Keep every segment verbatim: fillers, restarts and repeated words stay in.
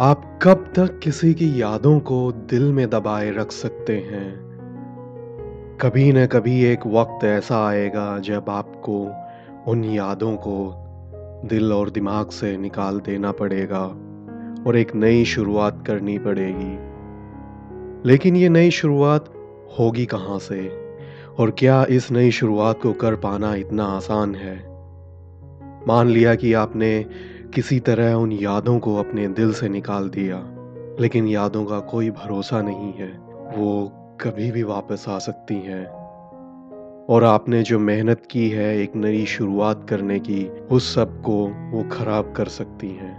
आप कब तक किसी की यादों को दिल में दबाए रख सकते हैं। कभी न कभी एक वक्त ऐसा आएगा जब आपको उन यादों को दिल और दिमाग से निकाल देना पड़ेगा और एक नई शुरुआत करनी पड़ेगी। लेकिन ये नई शुरुआत होगी कहाँ से, और क्या इस नई शुरुआत को कर पाना इतना आसान है। मान लिया कि आपने किसी तरह उन यादों को अपने दिल से निकाल दिया, लेकिन यादों का कोई भरोसा नहीं है, वो कभी भी वापस आ सकती हैं। और आपने जो मेहनत की है एक नई शुरुआत करने की, उस सब को वो खराब कर सकती हैं।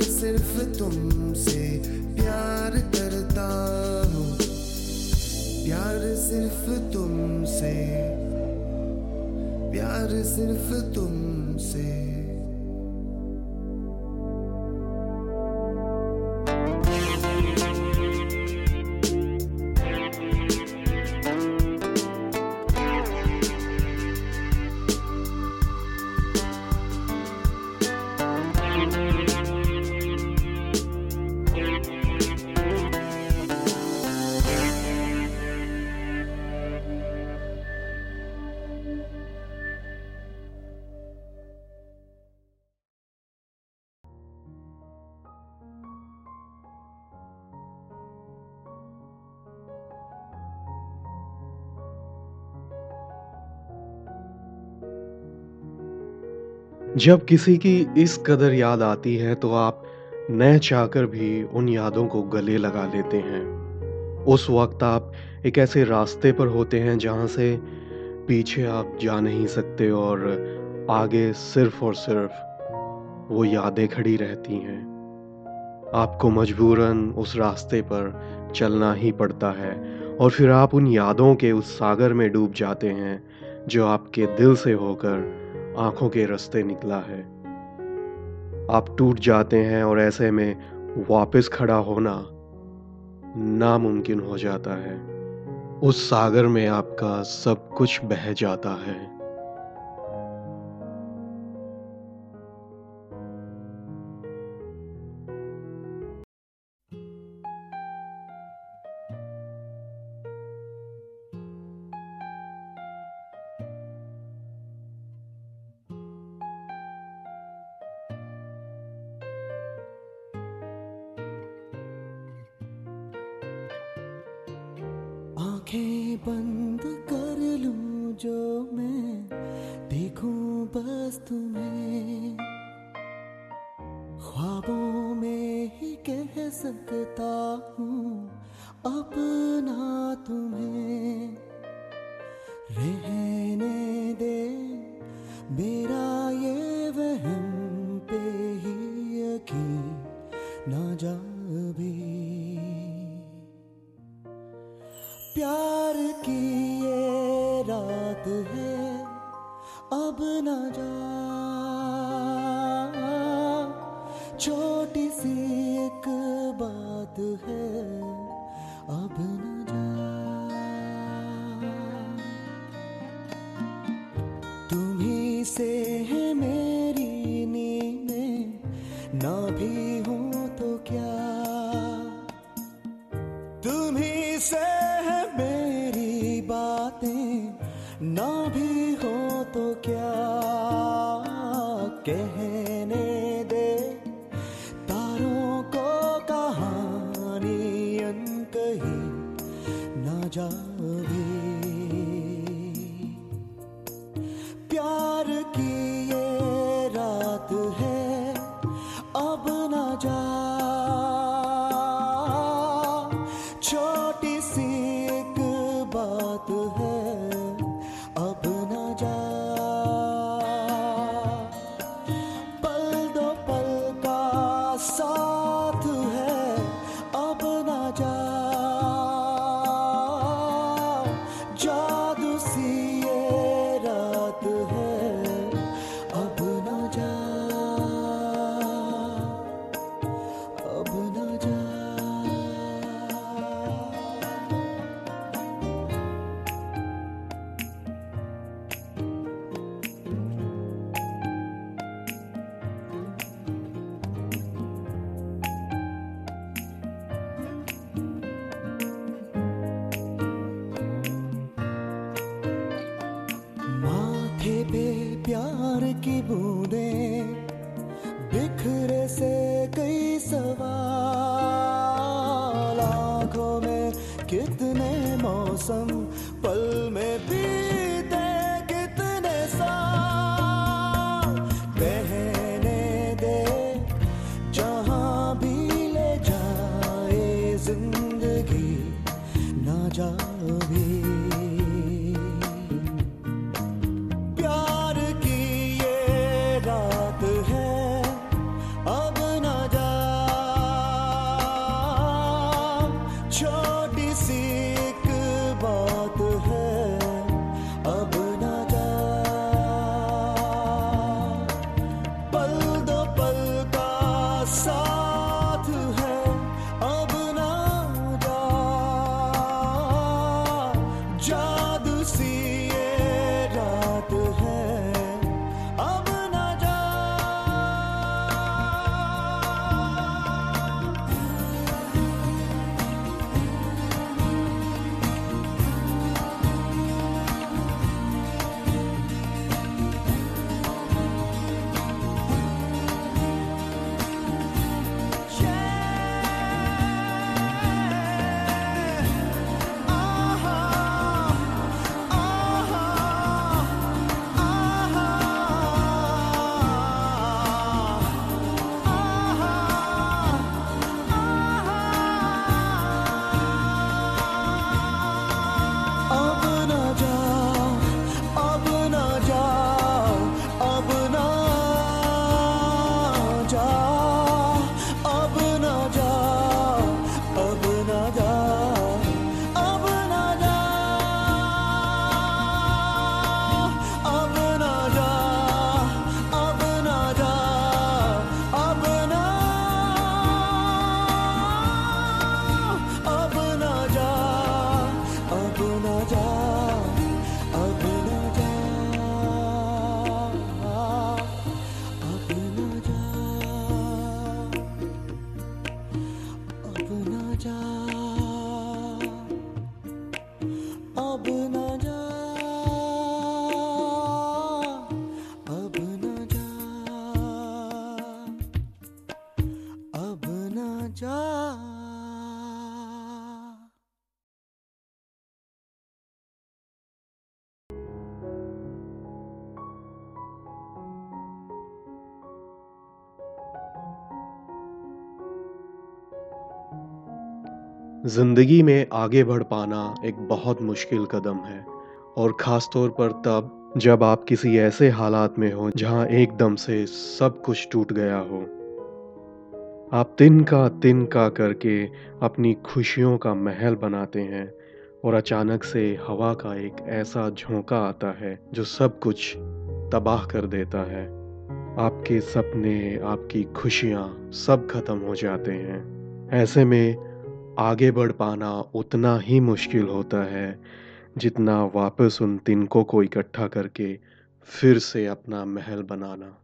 और सिर्फ तुमसे प्यार करता हूँ, प्यार सिर्फ तुमसे, प्यार सिर्फ तुमसे। जब किसी की इस कदर याद आती है तो आप न चाहकर भी उन यादों को गले लगा लेते हैं। उस वक्त आप एक ऐसे रास्ते पर होते हैं जहां से पीछे आप जा नहीं सकते और आगे सिर्फ और सिर्फ वो यादें खड़ी रहती हैं। आपको मजबूरन उस रास्ते पर चलना ही पड़ता है और फिर आप उन यादों के उस सागर में डूब जाते हैं जो आपके दिल से होकर आंखों के रास्ते निकला है। आप टूट जाते हैं और ऐसे में वापस खड़ा होना नामुमकिन हो जाता है। उस सागर में आपका सब कुछ बह जाता है। आँखें बंद कर लूं जो मैं देखूं बस तुम्हें, ख्वाबों में ही कह सकता हूँ अपना तुम्हें। रहने दे मेरा ये वहम पे ही यकीन ना जा भी, प्यार की ये रात है अब न जा, छोटी सी एक बात है अब न जा। तुम्हीं से है मेरी नींदें, ना भी हूँ तो क्या, तुम्हीं से ना भी हो तो क्या। कहने दे तारों को कहानी अनकही ना जा भी, प्यार की ये रात है अब ना जा, छोटी सी एक बात है अब ना जा। पल दो पल का साथ है अब ना जा, जादू सी ये रात है अब ना जा, अब ना जा। प्यार की बूंदें बिखरे से कई सवाल, आँखों में कितने मौसम, पल में बीते कितने साल। कहने दे जहाँ भी ले जाए जिंदगी ना जा भी, प्यार की ये रात है अब ना जा। जिंदगी में आगे बढ़ पाना एक बहुत मुश्किल कदम है, और ख़ास तौर पर तब जब आप किसी ऐसे हालात में हो जहां एकदम से सब कुछ टूट गया हो। आप तिनका तिनका करके अपनी खुशियों का महल बनाते हैं और अचानक से हवा का एक ऐसा झोंका आता है जो सब कुछ तबाह कर देता है। आपके सपने, आपकी खुशियां सब खत्म हो जाते हैं। ऐसे में आगे बढ़ पाना उतना ही मुश्किल होता है जितना वापस उन तिनकों को इकट्ठा करके फिर से अपना महल बनाना।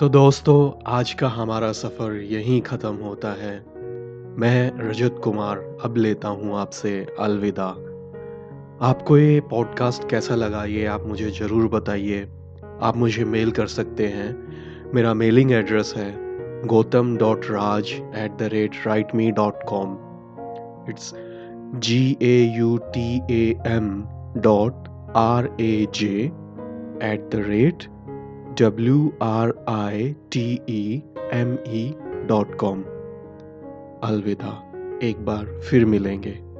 तो दोस्तों, आज का हमारा सफ़र यहीं ख़त्म होता है। मैं रजत कुमार अब लेता हूँ आपसे अलविदा। आपको ये पॉडकास्ट कैसा लगा ये आप मुझे ज़रूर बताइए। आप मुझे मेल कर सकते हैं। मेरा मेलिंग एड्रेस है Gautam dot Raj at the rate write me dot com. It's G A U T A M dot R A J at the rate W R I T E M E dot com. अलविदा, एक बार फिर मिलेंगे।